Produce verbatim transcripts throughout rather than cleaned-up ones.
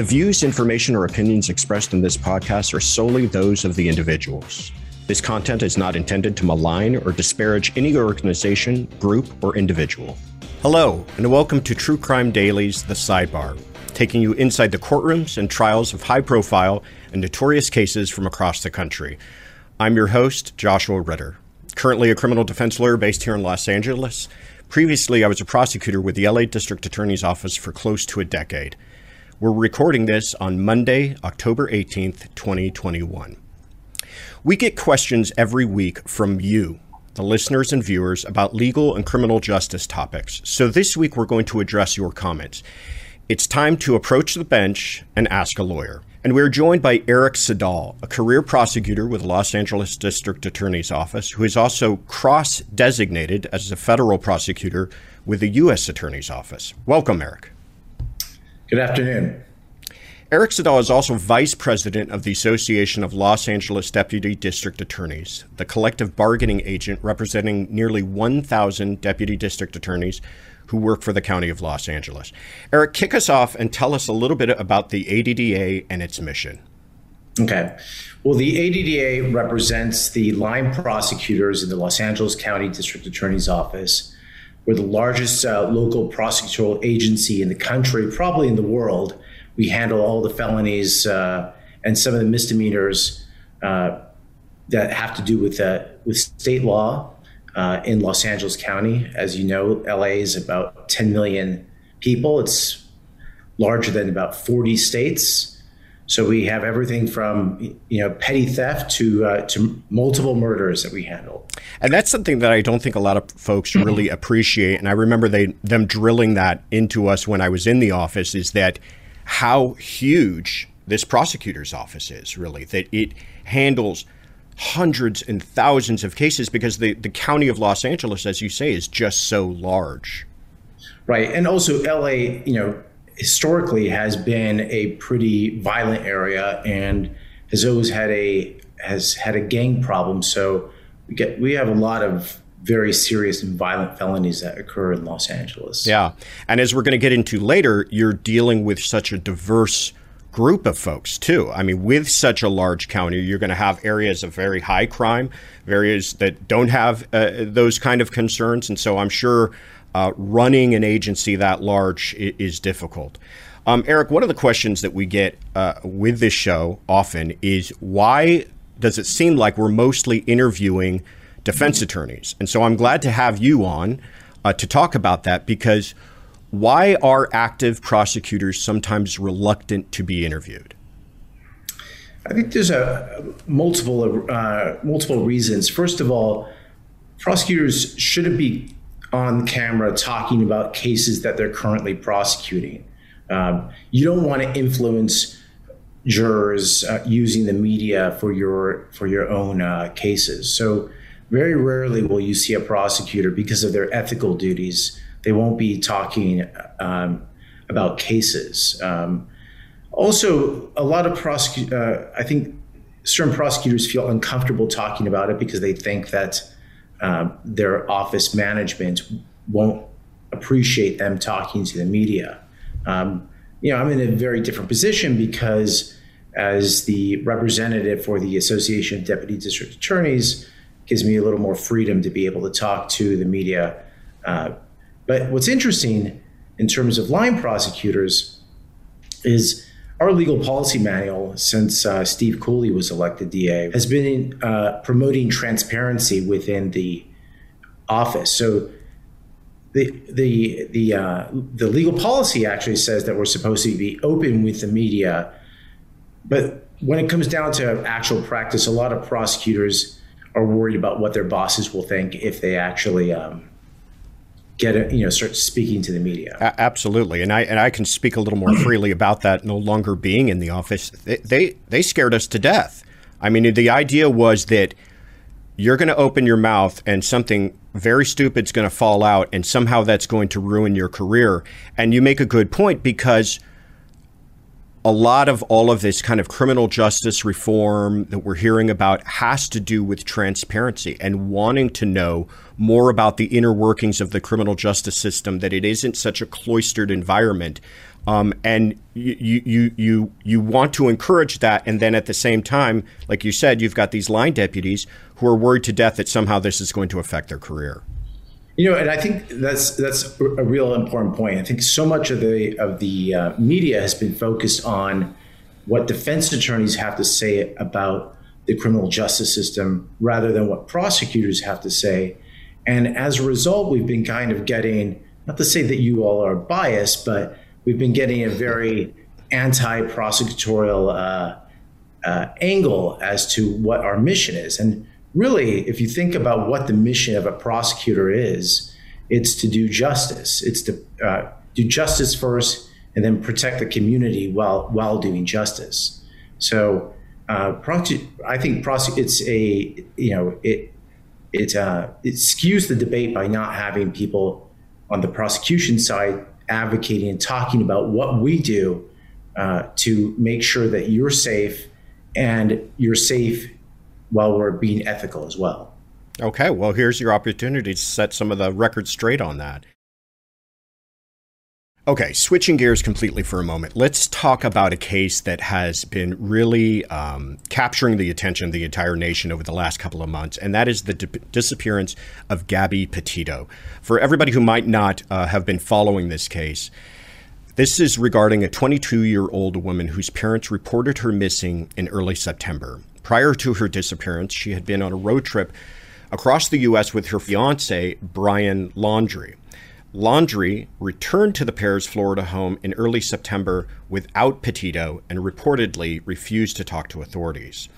The views, information, or opinions expressed in this podcast are solely those of the individuals. This content is not intended to malign or disparage any organization, group, or individual. Hello, and welcome to True Crime Daily's The Sidebar, taking you inside the courtrooms and trials of high-profile and notorious cases from across the country. I'm your host, Joshua Ritter, currently a criminal defense lawyer based here in Los Angeles. Previously, I was a prosecutor with the L A District Attorney's Office for close to a decade. We're recording this on Monday, October eighteenth, twenty twenty-one. We get questions every week from you, the listeners and viewers, about legal and criminal justice topics. So this week, we're going to address your comments. It's time to approach the bench and ask a lawyer. And we're joined by Eric Siddall, a career prosecutor with the Los Angeles District Attorney's Office, who is also cross-designated as a federal prosecutor with the U S Attorney's Office. Welcome, Eric. Good afternoon. Eric Siddall is also vice president of the Association of Los Angeles Deputy District Attorneys, the collective bargaining agent representing nearly one thousand deputy district attorneys who work for the County of Los Angeles. Eric, kick us off and tell us a little bit about the A D D A and its mission. Okay. Well, the A D D A represents the line prosecutors in the Los Angeles County District Attorney's Office. We're the largest uh, local prosecutorial agency in the country, probably in the world. We handle all the felonies uh, and some of the misdemeanors uh, that have to do with uh, with state law. Uh, in Los Angeles County, as you know, L A is about ten million people. It's larger than about forty states. So we have everything from, you know, petty theft to uh, to multiple murders that we handle. And that's something that I don't think a lot of folks really appreciate. And I remember they them drilling that into us when I was in the office, is that how huge this prosecutor's office is, really, that it handles hundreds and thousands of cases, because the, the county of Los Angeles, as you say, is just so large. Right. And also L A, you know, historically has been a pretty violent area and has always had a has had a gang problem. So we get we have a lot of very serious and violent felonies that occur in Los Angeles. Yeah. And as we're going to get into later, you're dealing with such a diverse group of folks too. I mean, with such a large county, you're going to have areas of very high crime, areas that don't have uh, those kind of concerns. And so I'm sure uh, running an agency that large is difficult. Um, Eric, one of the questions that we get uh, with this show often is, why does it seem like we're mostly interviewing defense attorneys? And so I'm glad to have you on uh, to talk about that, because why are active prosecutors sometimes reluctant to be interviewed? I think there's a multiple uh, multiple reasons. First of all, prosecutors shouldn't be on camera talking about cases that they're currently prosecuting. Um, you don't want to influence jurors uh, using the media for your for your own uh, cases. So very rarely will you see a prosecutor, because of their ethical duties, they won't be talking um, about cases. Um, also, a lot of prosecutors, uh, I think certain prosecutors feel uncomfortable talking about it because they think that uh, their office management won't appreciate them talking to the media. Um, you know, I'm in a very different position, because as the representative for the Association of Deputy District Attorneys, gives me a little more freedom to be able to talk to the media. Uh, But what's interesting in terms of line prosecutors is our legal policy manual, since uh, Steve Cooley was elected D A, has been uh, promoting transparency within the office. So the the the uh, the legal policy actually says that we're supposed to be open with the media. But when it comes down to actual practice, a lot of prosecutors are worried about what their bosses will think if they actually Um, Get you know, start speaking to the media. Absolutely, and I and I can speak a little more freely about that. No longer being in the office, they they, they scared us to death. I mean, the idea was that you're going to open your mouth and something very stupid's going to fall out, and somehow that's going to ruin your career. And you make a good point, because a a lot of all of this kind of criminal justice reform that we're hearing about has to do with transparency and wanting to know more about the inner workings of the criminal justice system, that it isn't such a cloistered environment. Um, and you, you, you, you want to encourage that. And then at the same time, like you said, you've got these line deputies who are worried to death that somehow this is going to affect their career. You know, and I think that's that's a real important point. I think so much of the of the uh, media has been focused on what defense attorneys have to say about the criminal justice system rather than what prosecutors have to say. And as a result, we've been kind of getting, not to say that you all are biased, but we've been getting a very anti-prosecutorial uh, uh, angle as to what our mission is. And really, if you think about what the mission of a prosecutor is, it's to do justice. It's to uh, do justice first and then protect the community while while doing justice. So uh, prosec- I think prosec- it's a, you know, it, it, uh, it skews the debate by not having people on the prosecution side advocating and talking about what we do uh, to make sure that you're safe and you're safe while we're being ethical as well. Okay, well, here's your opportunity to set some of the record straight on that. Okay, switching gears completely for a moment, let's talk about a case that has been really um, capturing the attention of the entire nation over the last couple of months, and that is the di- disappearance of Gabby Petito. For everybody who might not uh, have been following this case, this is regarding a twenty-two-year-old woman whose parents reported her missing in early September. Prior to her disappearance, she had been on a road trip across the U S with her fiancé, Brian Laundrie. Laundrie returned to the pair's Florida home in early September without Petito and reportedly refused to talk to authorities.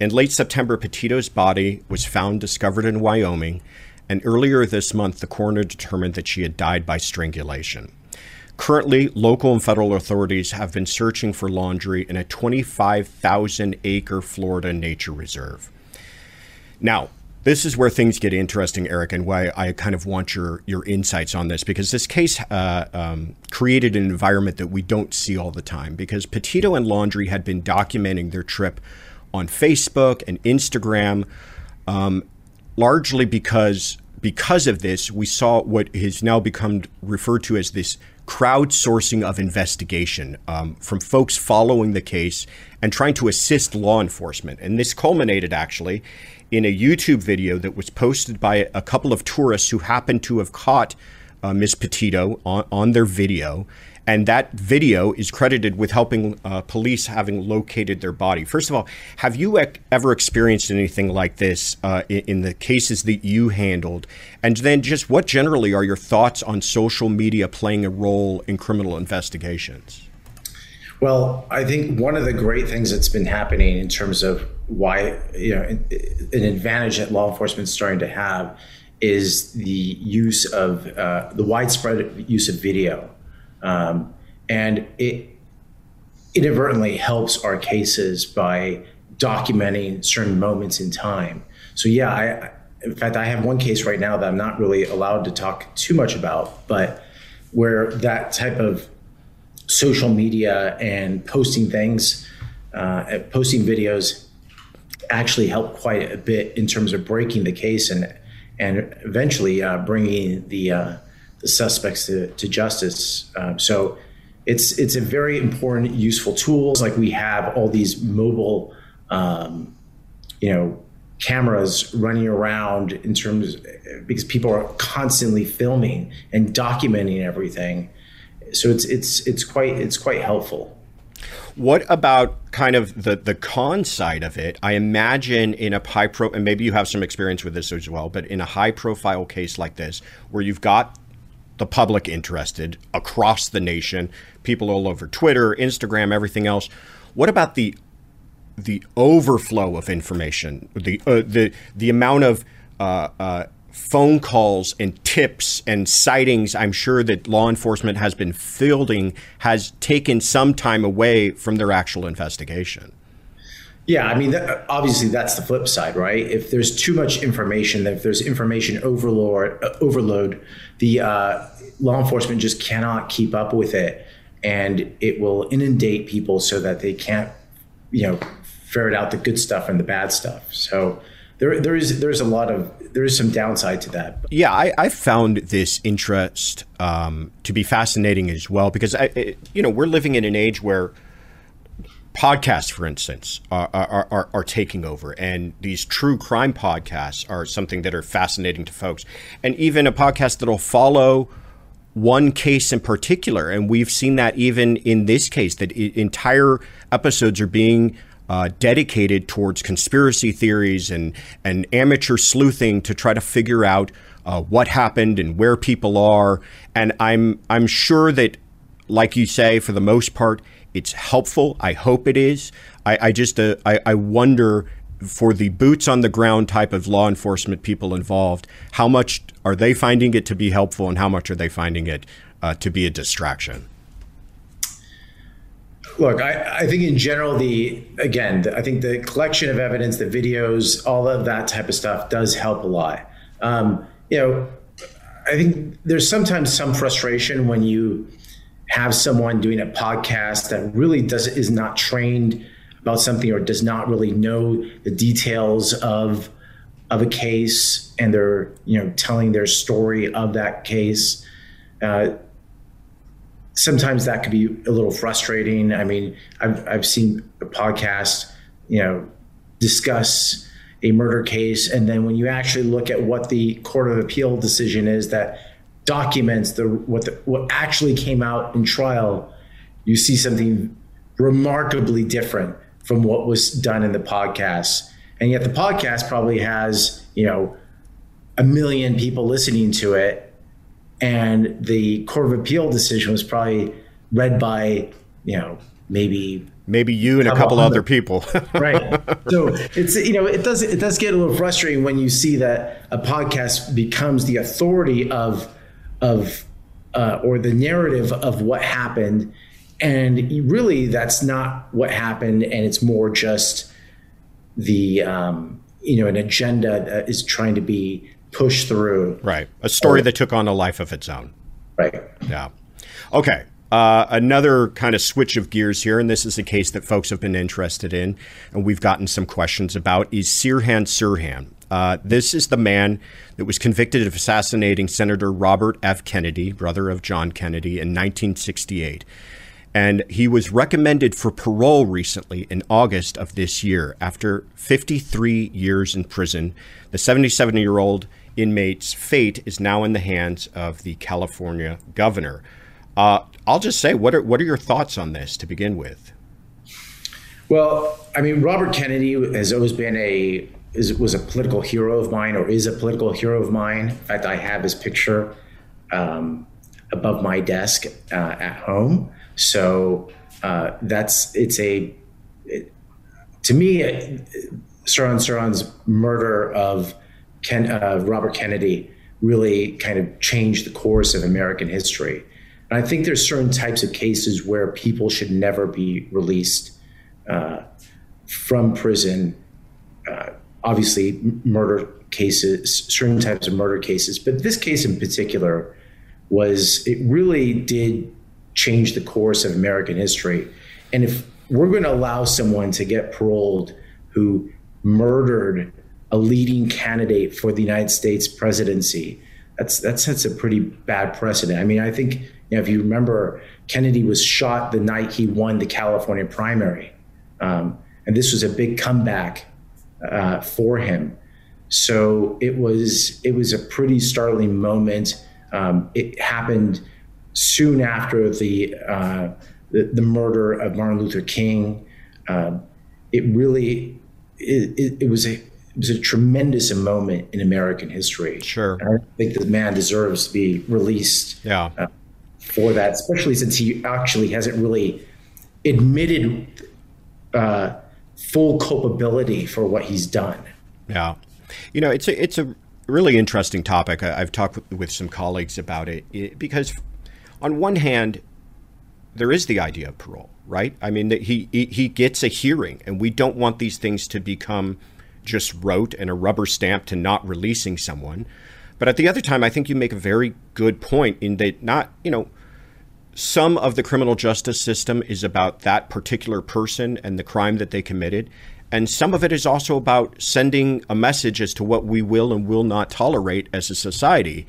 In late September, Petito's body was found discovered in Wyoming, and earlier this month, the coroner determined that she had died by strangulation. Currently, local and federal authorities have been searching for Laundrie in a twenty-five thousand acre Florida nature reserve. Now, this is where things get interesting, Eric, and why I kind of want your, your insights on this, because this case uh, um, created an environment that we don't see all the time, because Petito and Laundrie had been documenting their trip on Facebook and Instagram, um, largely because because of this, we saw what has now become referred to as this crowdsourcing of investigation um, from folks following the case and trying to assist law enforcement. And this culminated actually in a YouTube video that was posted by a couple of tourists who happened to have caught uh, Miz Petito on, on their video. And that video is credited with helping uh, police having located their body. First of all, have you ec- ever experienced anything like this uh, in, in the cases that you handled? And then just what generally are your thoughts on social media playing a role in criminal investigations? Well, I think one of the great things that's been happening in terms of why, you know, an advantage that law enforcement is starting to have is the use of uh, the widespread use of video. Um, and it inadvertently helps our cases by documenting certain moments in time. So, yeah, I, in fact, I have one case right now that I'm not really allowed to talk too much about, but where that type of social media and posting things, uh, posting videos actually helped quite a bit in terms of breaking the case and, and eventually uh, bringing the uh, the suspects to, to justice. Um, so it's it's a very important, useful tool. Like we have all these mobile, um, you know, cameras running around in terms because people are constantly filming and documenting everything. So it's it's it's quite it's quite helpful. What about kind of the, the con side of it? I imagine in a high pro, and maybe you have some experience with this as well, but in a high profile case like this, where you've got the public interested across the nation, people all over Twitter, Instagram, everything else. What about the the overflow of information, the uh, the the amount of uh, uh, phone calls and tips and sightings? I'm sure that law enforcement has been fielding has taken some time away from their actual investigation. Yeah, I mean, that, obviously that's the flip side, right? If there's too much information, if there's information overload, overload, the uh, law enforcement just cannot keep up with it. and it will inundate people so that they can't, you know, ferret out the good stuff and the bad stuff. So there, there is there's a lot of there is some downside to that. Yeah, I, I found this interest um, to be fascinating as well, because, I, it, you know, we're living in an age where podcasts, for instance, are, are, are, are taking over, and these true crime podcasts are something that are fascinating to folks. And even a podcast that'll follow one case in particular, and we've seen that even in this case, that entire episodes are being uh, dedicated towards conspiracy theories and, and amateur sleuthing to try to figure out uh, what happened and where people are. And I'm I'm sure that, like you say, for the most part, it's helpful. I hope it is. I, I just uh, I, I wonder, for the boots on the ground type of law enforcement people involved, how much are they finding it to be helpful and how much are they finding it uh, to be a distraction? Look, I, I think in general, the again, the, I think the collection of evidence, the videos, all of that type of stuff does help a lot. Um, you know, I think there's sometimes some frustration when you have someone doing a podcast that really does is not trained about something or does not really know the details of of a case, and they're, you know, telling their story of that case. Uh, sometimes that could be a little frustrating. I mean, I've I've seen a podcast, you know, discuss a murder case, and then when you actually look at what the Court of Appeal decision is that documents the what the, what actually came out in trial, you see something remarkably different from what was done in the podcast. And yet the podcast probably has, you know, a million people listening to it, and the Court of Appeal decision was probably read by, you know, maybe maybe you and a couple other people. Right. So it's, you know, it does it does get a little frustrating when you see that a podcast becomes the authority of of uh, or the narrative of what happened. And really, that's not what happened. And it's more just the, um, you know, an agenda that is trying to be pushed through. Right. A story that took on a life of its own. Right. Yeah. Okay. Uh, another kind of switch of gears here, and this is a case that folks have been interested in, and we've gotten some questions about, is Sirhan Sirhan. Uh, this is the man that was convicted of assassinating Senator Robert F. Kennedy, brother of John Kennedy, in nineteen sixty-eight. And he was recommended for parole recently in August of this year. After fifty-three years in prison, the seventy-seven-year-old inmate's fate is now in the hands of the California governor. Uh, I'll just say, what are what are your thoughts on this to begin with? Well, I mean, Robert Kennedy has always been a is, was a political hero of mine, or is a political hero of mine. In fact, I have his picture um, above my desk uh, at home. So uh, that's it's a it, to me, Sirhan Sirhan's murder of Ken, uh, Robert Kennedy really kind of changed the course of American history. And I think there's certain types of cases where people should never be released uh, from prison. Uh, obviously, murder cases, certain types of murder cases. But this case in particular was it really did change the course of American history. And if we're going to allow someone to get paroled who murdered a leading candidate for the United States presidency, that's that sets a pretty bad precedent. I mean, I think, you know, if you remember, Kennedy was shot the night he won the California primary. Um, and this was a big comeback uh, for him. So it was it was a pretty startling moment. Um, it happened soon after the, uh, the the murder of Martin Luther King. Uh, it really it, it, it was a it was a tremendous moment in American history. Sure, and I think the man deserves to be released. Yeah. Uh, for that, especially since he actually hasn't really admitted uh, full culpability for what he's done. Yeah, you know, it's a it's a really interesting topic. I, I've talked with, with some colleagues about it, it because. On one hand, there is the idea of parole, right? I mean, that he, he he gets a hearing, and we don't want these things to become just rote and a rubber stamp to not releasing someone. But at the other time, I think you make a very good point in that not, you know, some of the criminal justice system is about that particular person and the crime that they committed. And some of it is also about sending a message as to what we will and will not tolerate as a society.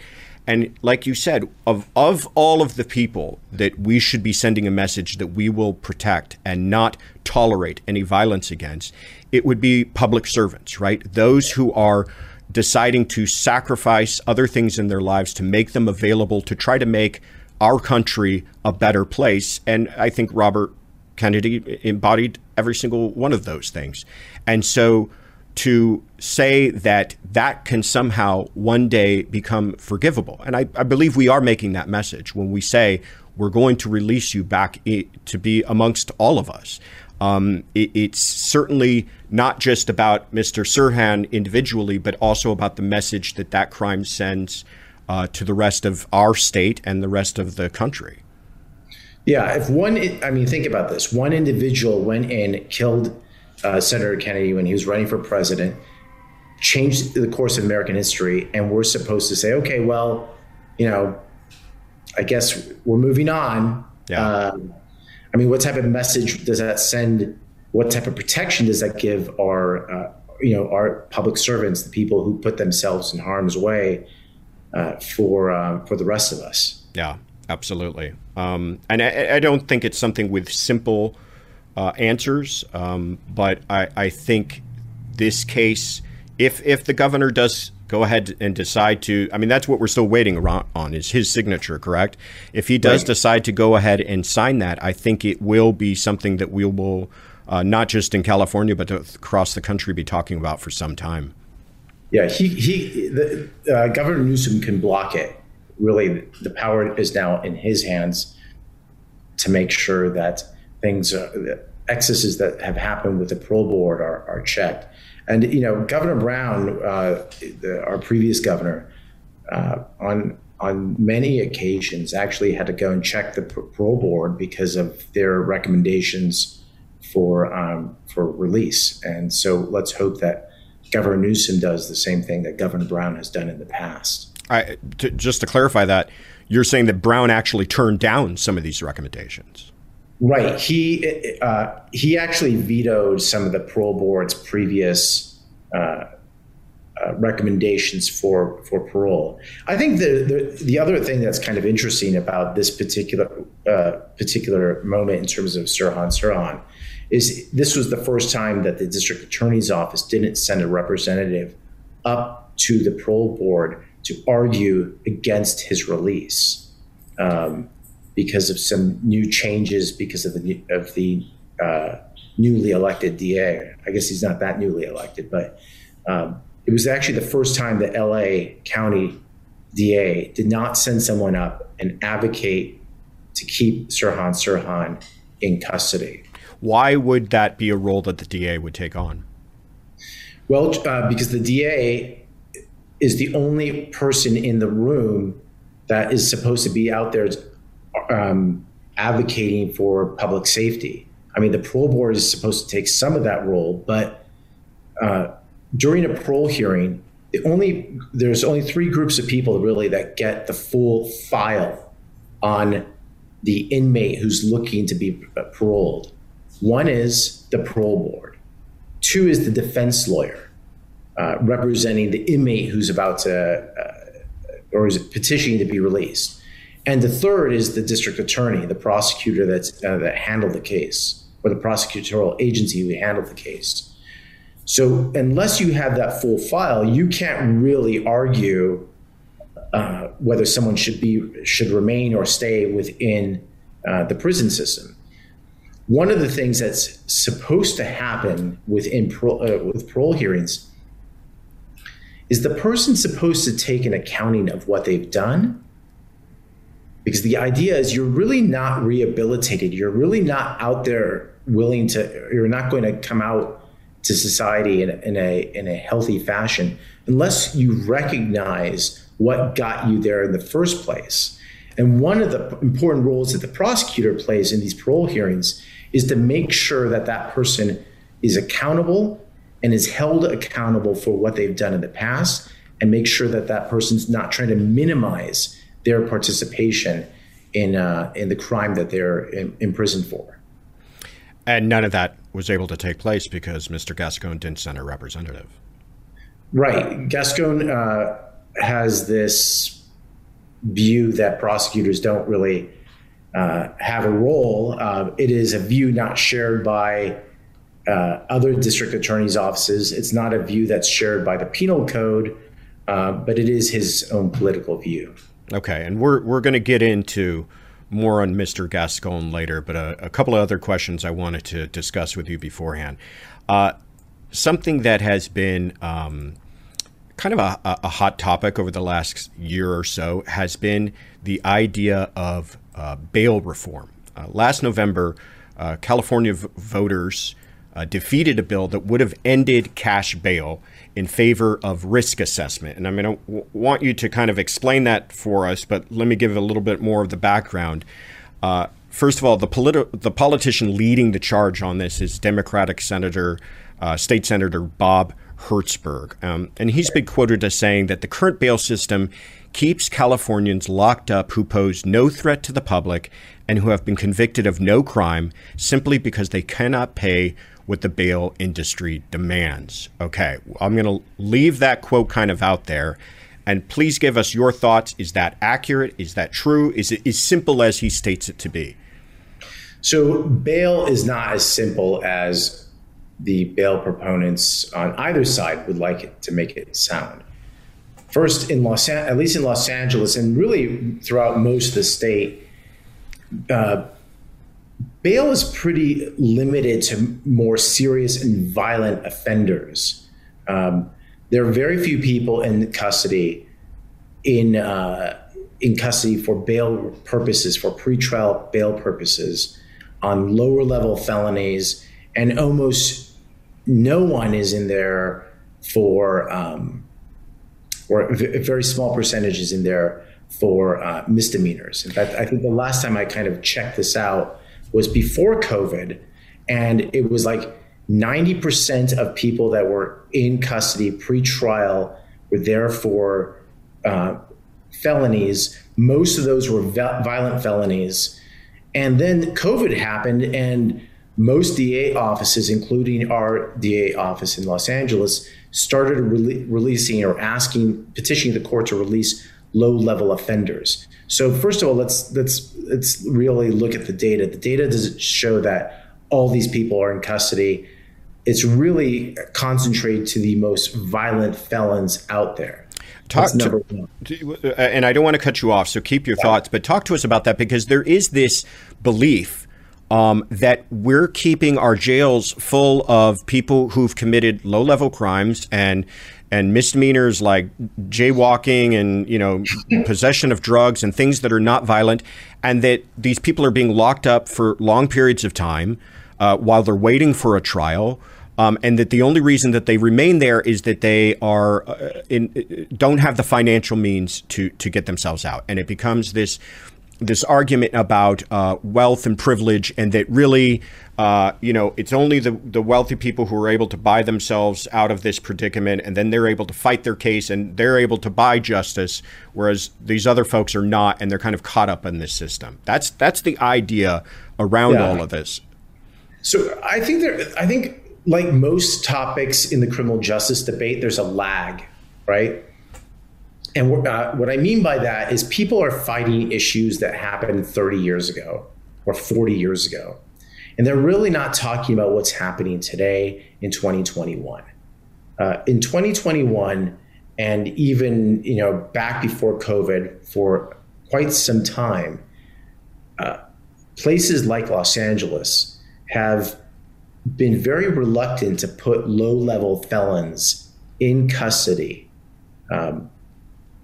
And like you said, of, of all of the people that we should be sending a message that we will protect and not tolerate any violence against, it would be public servants, right? Those who are deciding to sacrifice other things in their lives to make them available to try to make our country a better place. And I think Robert Kennedy embodied every single one of those things. And so to say that that can somehow one day become forgivable, and I, I believe we are making that message when we say we're going to release you back to be amongst all of us. Um, it, it's certainly not just about Mister Sirhan individually, but also about the message that that crime sends uh, to the rest of our state and the rest of the country. Yeah, if one, I mean, think about this. One individual went and killed uh, Senator Kennedy when he was running for president, changed the course of American history, and we're supposed to say, okay, well, you know, I guess we're moving on. Yeah. Uh, I mean, what type of message does that send? What type of protection does that give our, uh, you know, our public servants, the people who put themselves in harm's way uh, for uh, for the rest of us? Yeah. Absolutely. Um, and I, I don't think it's something with simple uh, answers, um, but I, I think this case, if if the governor does go ahead and decide to, I mean, that's what we're still waiting around on is his signature, correct? If he does right. decide to go ahead and sign that, I think it will be something that we will uh, not just in California, but across the country be talking about for some time. Yeah, he, he the, uh, Governor Newsom can block it. Really, the power is now in his hands to make sure that things, uh, the excesses that have happened with the parole board are, are checked. And, you know, Governor Brown, uh, the, our previous governor, uh, on on many occasions actually had to go and check the parole board because of their recommendations for um, for release. And so let's hope that Governor Newsom does the same thing that Governor Brown has done in the past. I, to, just to clarify that, you're saying that Brown actually turned down some of these recommendations. Right. He uh, he actually vetoed some of the parole board's previous uh, uh, recommendations for for parole. I think the, the the other thing that's kind of interesting about this particular uh, particular moment in terms of Sirhan Sirhan is this was the first time that the district attorney's office didn't send a representative up to the parole board to argue against his release um, because of some new changes, because of the of the uh, newly elected D A. I guess he's not that newly elected, but um, it was actually the first time that L A County D A did not send someone up and advocate to keep Sirhan Sirhan in custody. Why would that be a role that the D A would take on? Well, uh, because the D A is the only person in the room that is supposed to be out there um, advocating for public safety. I mean, the parole board is supposed to take some of that role, but uh, during a parole hearing, the only there's only three groups of people really that get the full file on the inmate who's looking to be paroled. One is the parole board. Two is the defense lawyer. Uh, representing the inmate who's about to, uh, or is petitioning to be released, and the third is the district attorney, the prosecutor that's uh, that handled the case, or the prosecutorial agency who handled the case. So unless you have that full file, you can't really argue uh, whether someone should be should remain or stay within uh, the prison system. One of the things that's supposed to happen within parole, uh, with parole hearings. Is the person supposed to take an accounting of what they've done? Because the idea is you're really not rehabilitated. You're really not out there willing to, you're not going to come out to society in, in a in a healthy fashion unless you recognize what got you there in the first place. And one of the important roles that the prosecutor plays in these parole hearings is to make sure that that person is accountable and is held accountable for what they've done in the past and make sure that that person's not trying to minimize their participation in uh, in the crime that they're in, imprisoned for. And none of that was able to take place because Mister Gascon didn't send a representative. Right. Gascon uh, has this view that prosecutors don't really uh, have a role. Uh, it is a view not shared by uh, other district attorneys' offices. It's not a view that's shared by the penal code, uh, but it is his own political view. Okay, and we're we're going to get into more on Mister Gascon later, but a, a couple of other questions I wanted to discuss with you beforehand. Uh, something that has been um, kind of a, a hot topic over the last year or so has been the idea of uh, bail reform. Uh, last November, uh, California v- voters uh, defeated a bill that would have ended cash bail in favor of risk assessment. And I'm going to want you to kind of explain that for us, but let me give a little bit more of the background. Uh, first of all, the politi- the politician leading the charge on this is Democratic Senator, uh, State Senator Bob Hertzberg. Um, and he's been quoted as saying that the current bail system keeps Californians locked up who pose no threat to the public and who have been convicted of no crime simply because they cannot pay what the bail industry demands. Okay, I'm going to leave that quote kind of out there, and please give us your thoughts. Is that accurate? Is that true? Is it as simple as he states it to be? So bail is not as simple as the bail proponents on either side would like it to make it sound. First, in Los An- at least in Los Angeles, and really throughout most of the state, uh, bail is pretty limited to more serious and violent offenders. Um, there are very few people in custody in uh, in custody for bail purposes, for pretrial bail purposes, on lower level felonies, and almost no one is in there for, um, or a very small percentage is in there for uh, misdemeanors. In fact, I think the last time I kind of checked this out was before COVID, and it was like ninety percent of people that were in custody pre-trial were there for uh, felonies. Most of those were violent felonies. And then COVID happened, and most D A offices, including our D A office in Los Angeles, started re- releasing or asking, petitioning the court to release low-level offenders. So first of all, let's let's let's really look at the data. The data doesn't show that all these people are in custody. It's really concentrated to the most violent felons out there. Talk That's number to, one. To, and I don't want to cut you off, so keep your yeah. thoughts. But talk to us about that, because there is this belief um, that we're keeping our jails full of people who've committed low-level crimes and. And misdemeanors like jaywalking and, you know, possession of drugs and things that are not violent, and that these people are being locked up for long periods of time uh, while they're waiting for a trial, um, and that the only reason that they remain there is that they are uh, in, don't have the financial means to to get themselves out, and it becomes this this argument about uh, wealth and privilege, and that really. Uh, you know, it's only the, the wealthy people who are able to buy themselves out of this predicament, and then they're able to fight their case and they're able to buy justice, whereas these other folks are not, and they're kind of caught up in this system. That's that's the idea around yeah. all of this. So I think there, I think like most topics in the criminal justice debate, there's a lag, right? And what, uh, what I mean by that is people are fighting issues that happened thirty years ago or forty years ago. And they're really not talking about what's happening today in twenty twenty-one. Uh, in twenty twenty-one, and even you know back before COVID for quite some time, uh, places like Los Angeles have been very reluctant to put low-level felons in custody. Um,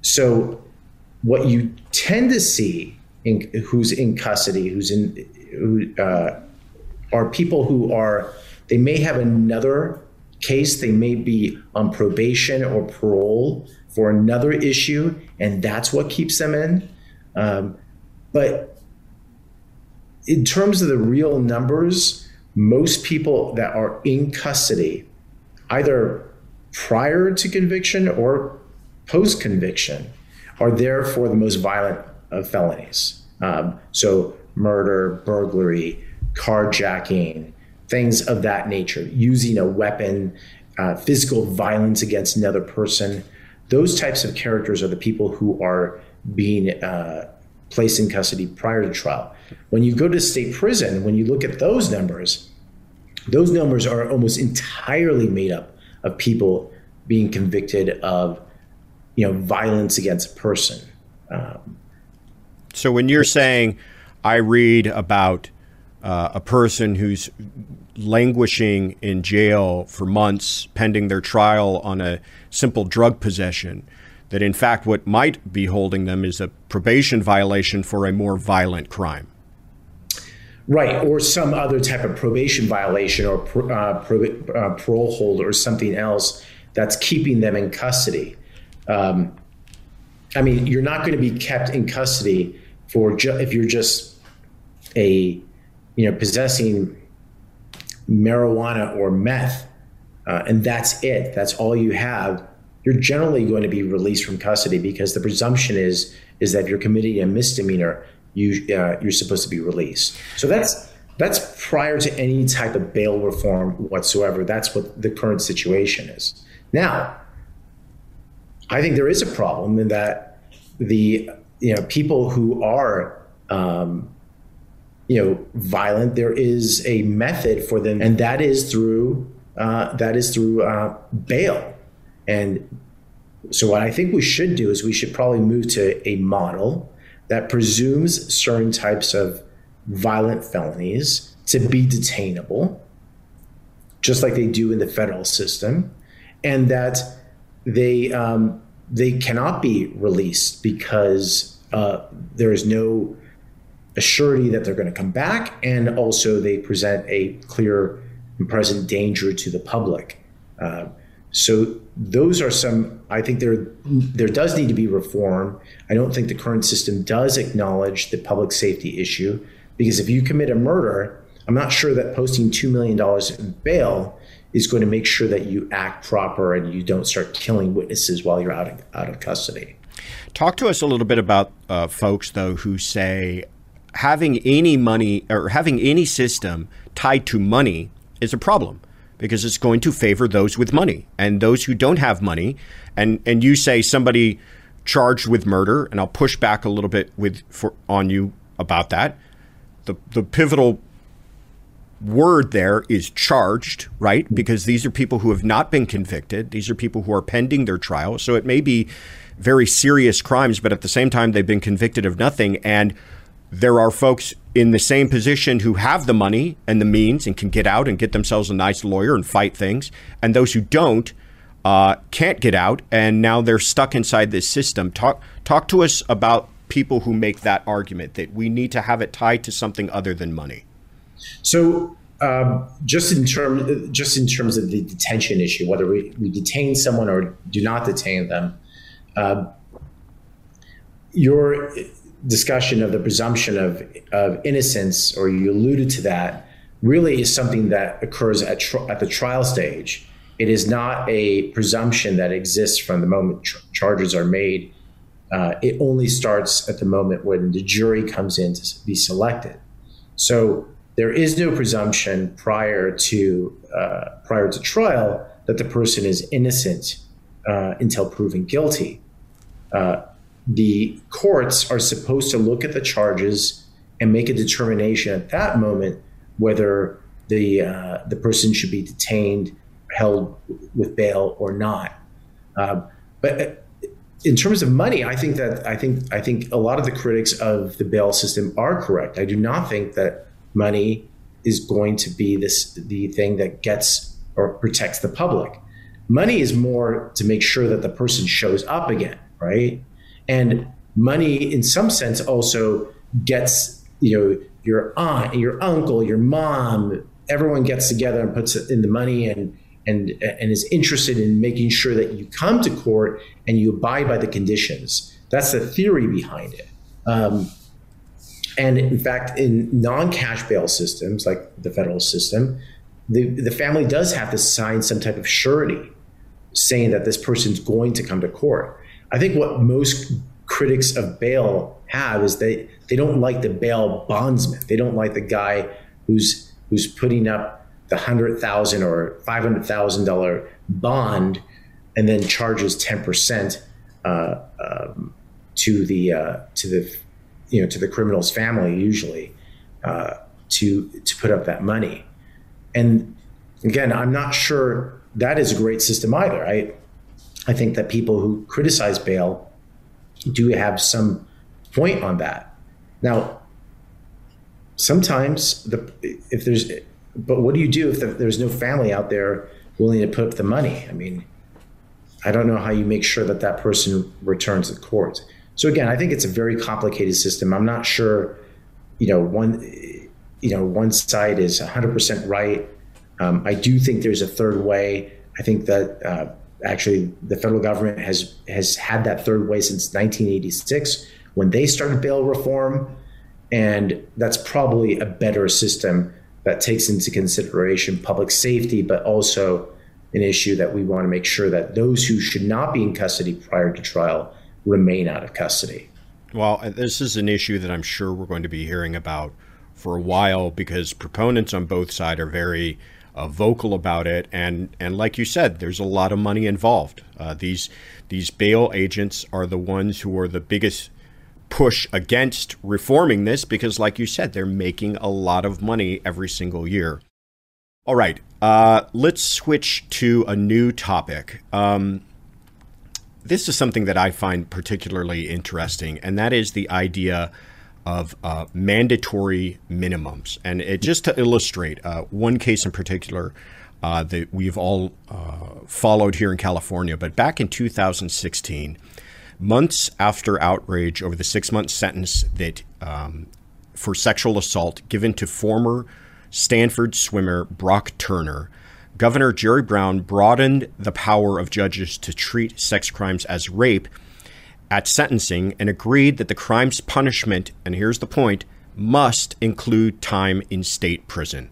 so what you tend to see in who's in custody, who's in who. Uh, are people who are, they may have another case, they may be on probation or parole for another issue, and that's what keeps them in. Um, but in terms of the real numbers, most people that are in custody, either prior to conviction or post-conviction, are there for the most violent of felonies. Um, so murder, burglary, carjacking, things of that nature, using a weapon, uh, physical violence against another person. Those types of characters are the people who are being uh, placed in custody prior to trial. When you go to state prison, when you look at those numbers, those numbers are almost entirely made up of people being convicted of, you know, violence against a person. Um, so when you're saying, I read about uh, a person who's languishing in jail for months pending their trial on a simple drug possession, that in fact what might be holding them is a probation violation for a more violent crime. Right, or some other type of probation violation or pr- uh, pr- uh, parole hold or something else that's keeping them in custody. Um, I mean, you're not going to be kept in custody for ju- if you're just a, you know, possessing marijuana or meth, uh, and that's it. That's all you have. You're generally going to be released from custody because the presumption is is that if you're committing a misdemeanor, you uh, you're supposed to be released. So that's that's prior to any type of bail reform whatsoever. That's what the current situation is now. I think there is a problem in that the, you know, people who are, um, you know, violent, there is a method for them, and that is through uh, that is through uh, bail. And so what I think we should do is we should probably move to a model that presumes certain types of violent felonies to be detainable, just like they do in the federal system, and that they um, they cannot be released because uh, there is no assurity that they're going to come back, and also they present a clear and present danger to the public. Uh, so those are some. I think there there does need to be reform. I don't think the current system does acknowledge the public safety issue, because if you commit a murder, I'm not sure that posting two million dollars in bail is going to make sure that you act proper and you don't start killing witnesses while you're out of, out of custody. Talk to us a little bit about uh, folks, though, who say having any money or having any system tied to money is a problem because it's going to favor those with money and those who don't have money. And and you say somebody charged with murder, and I'll push back a little bit with for, on you about that. The the pivotal word there is charged, right? Because these are people who have not been convicted. These are people who are pending their trial. So it may be very serious crimes, but at the same time, they've been convicted of nothing. And there are folks in the same position who have the money and the means and can get out and get themselves a nice lawyer and fight things. And those who don't uh, can't get out. And now they're stuck inside this system. Talk, talk to us about people who make that argument that we need to have it tied to something other than money. So um, just in term, just in terms of the detention issue, whether we, we detain someone or do not detain them, uh, your discussion of the presumption of, of innocence, or you alluded to that, really is something that occurs at, tr- at the trial stage. It is not a presumption that exists from the moment tr- charges are made. Uh, it only starts at the moment when the jury comes in to be selected. So there is no presumption prior to uh, prior to trial that the person is innocent uh, until proven guilty. Uh, the courts are supposed to look at the charges and make a determination at that moment whether the uh, the person should be detained, held with bail or not. Uh, but in terms of money, I think that I think I think a lot of the critics of the bail system are correct. I do not think that money is going to be this the thing that gets or protects the public. Money is more to make sure that the person shows up again, right? And money, in some sense, also gets, you know, your aunt, your uncle, your mom. Everyone gets together and puts in the money and and and is interested in making sure that you come to court and you abide by the conditions. That's the theory behind it. Um, And in fact, in non-cash bail systems like the federal system, the, the family does have to sign some type of surety saying that this person's going to come to court. I think what most critics of bail have is they, they don't like the bail bondsman. They don't like the guy who's who's putting up the one hundred thousand dollars or five hundred thousand dollars bond and then charges ten percent uh, um, to the uh, to the you know to the criminal's family usually uh, to to put up that money. And again, I'm not sure that is a great system either. I I think that people who criticize bail do have some point on that. Now, sometimes the if there's but what do you do if the, there's no family out there willing to put up the money? I mean, I don't know how you make sure that that person returns the court. So again, I think it's a very complicated system. I'm not sure, you know, one you know one side is one hundred percent right. Um, I do think there's a third way. I think that uh, actually the federal government has has had that third way since nineteen eighty-six when they started bail reform. And that's probably a better system that takes into consideration public safety, but also an issue that we want to make sure that those who should not be in custody prior to trial remain out of custody. Well, this is an issue that I'm sure we're going to be hearing about for a while because proponents on both sides are very Uh, vocal about it, and and like you said, there's a lot of money involved. Uh, these these bail agents are the ones who are the biggest push against reforming this because, like you said, they're making a lot of money every single year. All right, uh, let's switch to a new topic. Um, this is something that I find particularly interesting, and that is the idea of uh, mandatory minimums. And it, just to illustrate uh, one case in particular uh, that we've all uh, followed here in California, but back in two thousand sixteen, months after outrage over the six-month sentence that um, for sexual assault given to former Stanford swimmer Brock Turner, Governor Jerry Brown broadened the power of judges to treat sex crimes as rape at sentencing and agreed that the crime's punishment, and here's the point, must include time in state prison.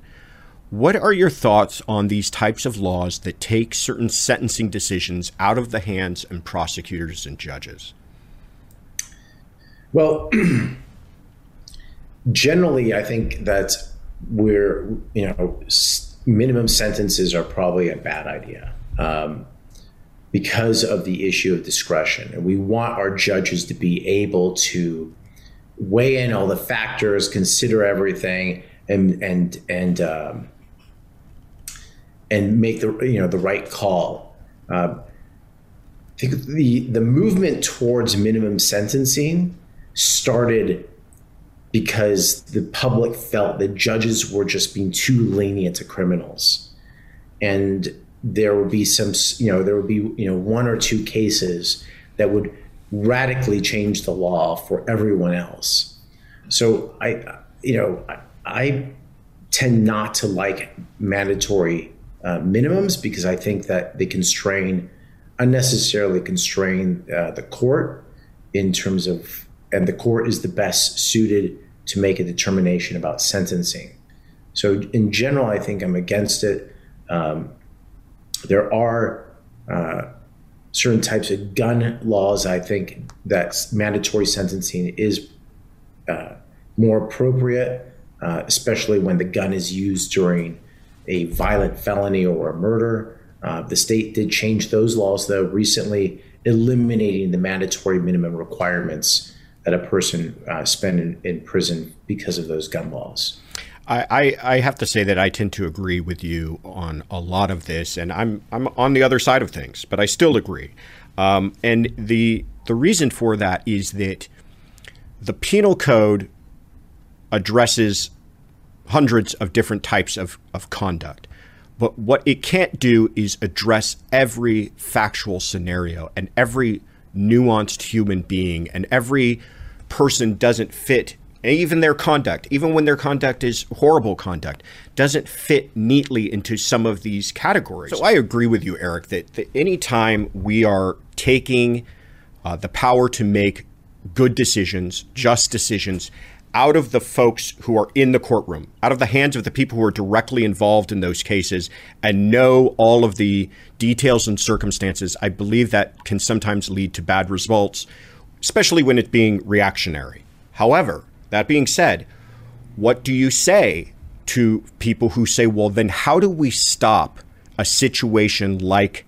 What are your thoughts on these types of laws that take certain sentencing decisions out of the hands of prosecutors and judges? Well, generally, I think that we're, you know, minimum sentences are probably a bad idea. Um, because of the issue of discretion. And we want our judges to be able to weigh in all the factors, consider everything, and and and um, and make the you know the right call. Uh, I think the the movement towards minimum sentencing started because the public felt that judges were just being too lenient to criminals. And there would be some, you know, there would be, you know, one or two cases that would radically change the law for everyone else. So I, you know, I, I tend not to like mandatory uh, minimums because I think that they constrain, unnecessarily constrain uh, the court in terms of, and the court is the best suited to make a determination about sentencing. So in general, I think I'm against it. Um, There are uh, certain types of gun laws, I think, that mandatory sentencing is uh, more appropriate, uh, especially when the gun is used during a violent felony or a murder. Uh, the state did change those laws, though, recently, eliminating the mandatory minimum requirements that a person uh, spend in, in prison because of those gun laws. I, I have to say that I tend to agree with you on a lot of this, and I'm I'm on the other side of things, but I still agree. Um, and the the reason for that is that the penal code addresses hundreds of different types of, of conduct, but what it can't do is address every factual scenario and every nuanced human being, and every person doesn't fit. And even their conduct, even when their conduct is horrible conduct, doesn't fit neatly into some of these categories. So I agree with you, Eric, that, that any time we are taking uh, the power to make good decisions, just decisions, out of the folks who are in the courtroom, out of the hands of the people who are directly involved in those cases and know all of the details and circumstances, I believe that can sometimes lead to bad results especially when it's being reactionary. However, that being said, what do you say to people who say, well, then how do we stop a situation like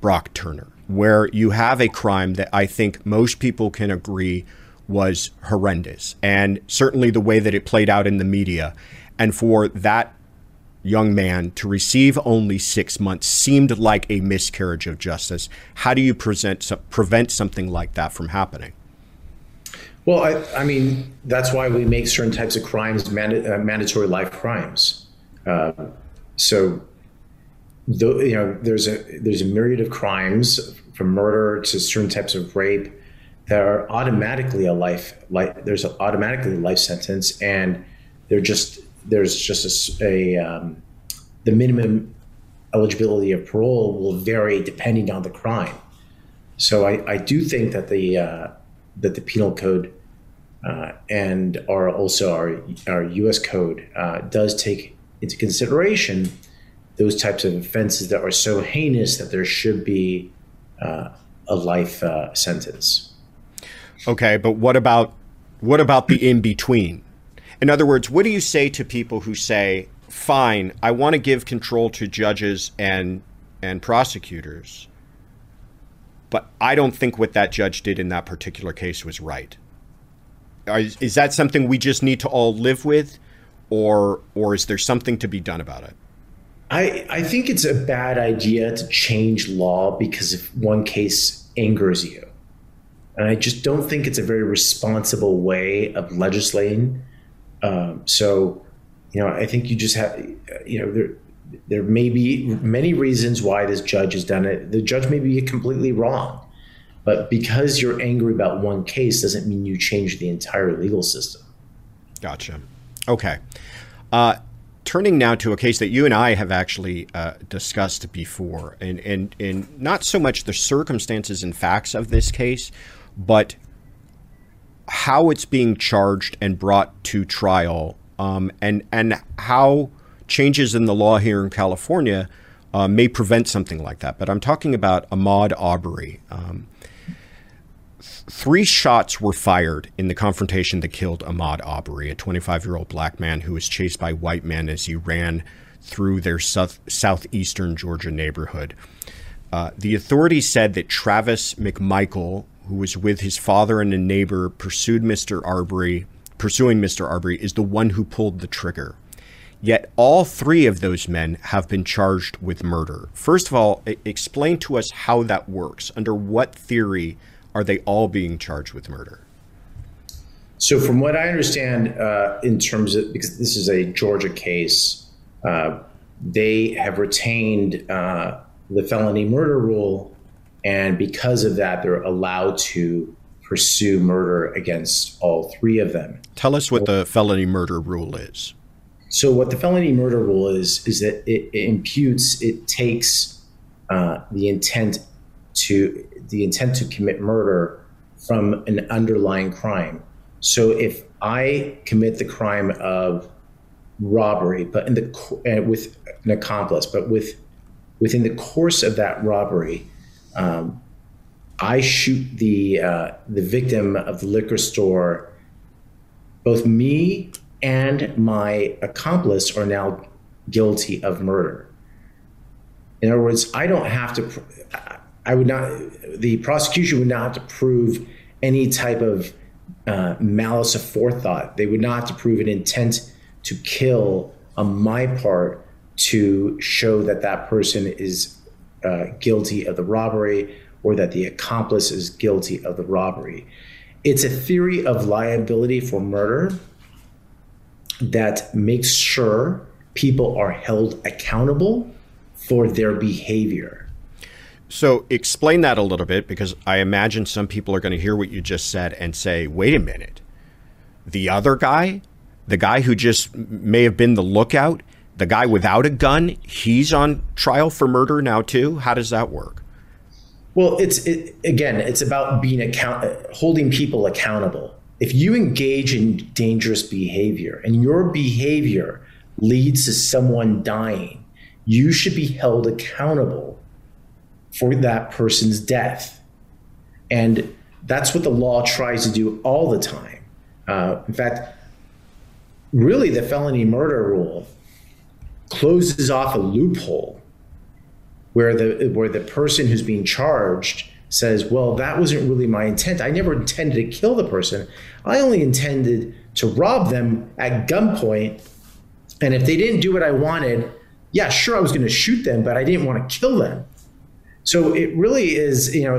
Brock Turner, where you have a crime that I think most people can agree was horrendous, and certainly the way that it played out in the media, and for that young man to receive only six months seemed like a miscarriage of justice. How do you present, prevent something like that from happening? Well, I, I mean, that's why we make certain types of crimes manda- uh, mandatory life crimes. Uh, so, the, you know, there's a there's a myriad of crimes, from murder to certain types of rape, that are automatically a life. Like there's a, automatically a life sentence, and they're just there's just a, a um, the minimum eligibility of parole will vary depending on the crime. So I, I do think that the uh, that the penal code. Uh, and our also our our U S code uh, does take into consideration those types of offenses that are so heinous that there should be uh, a life uh, sentence. Okay, but what about what about the in between? In other words, what do you say to people who say, "Fine, I want to give control to judges and and prosecutors, but I don't think what that judge did in that particular case was right"? Is that something we just need to all live with, or or is there something to be done about it? I, I think it's a bad idea to change law because if one case angers you. And I just don't think it's a very responsible way of legislating. Um, so, you know, I think you just have, you know, there there may be many reasons why this judge has done it. The judge may be completely wrong. But because you're angry about one case doesn't mean you change the entire legal system. Gotcha. Okay. Uh, turning now to a case that you and I have actually uh, discussed before, and, and, and not so much the circumstances and facts of this case, but how it's being charged and brought to trial, um, and, and how changes in the law here in California uh, may prevent something like that. But I'm talking about Ahmaud Arbery. Um, Three shots were fired in the confrontation that killed Ahmaud Arbery, a twenty-five-year-old black man who was chased by white men as he ran through their south, southeastern Georgia neighborhood. Uh, the authorities said that Travis McMichael, who was with his father and a neighbor, pursued Mister Arbery, pursuing Mister Arbery, is the one who pulled the trigger. Yet all three of those men have been charged with murder. First of all, explain to us how that works. Under what theory are they all being charged with murder? So from what I understand, uh, in terms of, because this is a Georgia case, uh, they have retained uh, the felony murder rule. And because of that, they're allowed to pursue murder against all three of them. Tell us what the felony murder rule is. So what the felony murder rule is, is that it, it imputes, it takes uh, the intent to the intent to commit murder from an underlying crime. So if I commit the crime of robbery, but in the uh, with an accomplice, but with within the course of that robbery, um, I shoot the uh, the victim of the liquor store. Both me and my accomplice are now guilty of murder. In other words, I don't have to. Pr- I would not, the prosecution would not have to prove any type of uh, malice aforethought. They would not have to prove an intent to kill on my part to show that that person is uh, guilty of the robbery or that the accomplice is guilty of the robbery. It's a theory of liability for murder that makes sure people are held accountable for their behavior. So explain that a little bit, because I imagine some people are going to hear what you just said and say, wait a minute, the other guy, the guy who just may have been the lookout, the guy without a gun, he's on trial for murder now, too. How does that work? Well, it's it, again, it's about being account holding people accountable. If you engage in dangerous behavior and your behavior leads to someone dying, you should be held accountable for that person's death. And That's what the law tries to do all the time. Uh, in fact, really the felony murder rule closes off a loophole where the where the person who's being charged says, well, that wasn't really my intent. I never intended to kill the person. I only intended to rob them at gunpoint. And if they didn't do what I wanted, yeah, sure, I was going to shoot them, but I didn't want to kill them. So it really is, you know,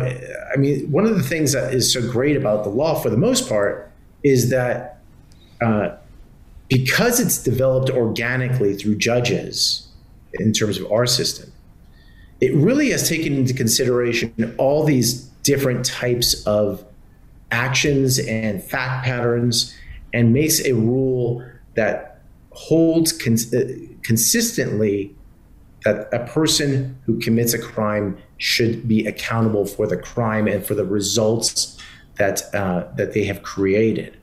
I mean, one of the things that is so great about the law for the most part is that uh, because it's developed organically through judges in terms of our system, it really has taken into consideration all these different types of actions and fact patterns and makes a rule that holds cons- consistently that a person who commits a crime should be accountable for the crime and for the results that uh, that they have created.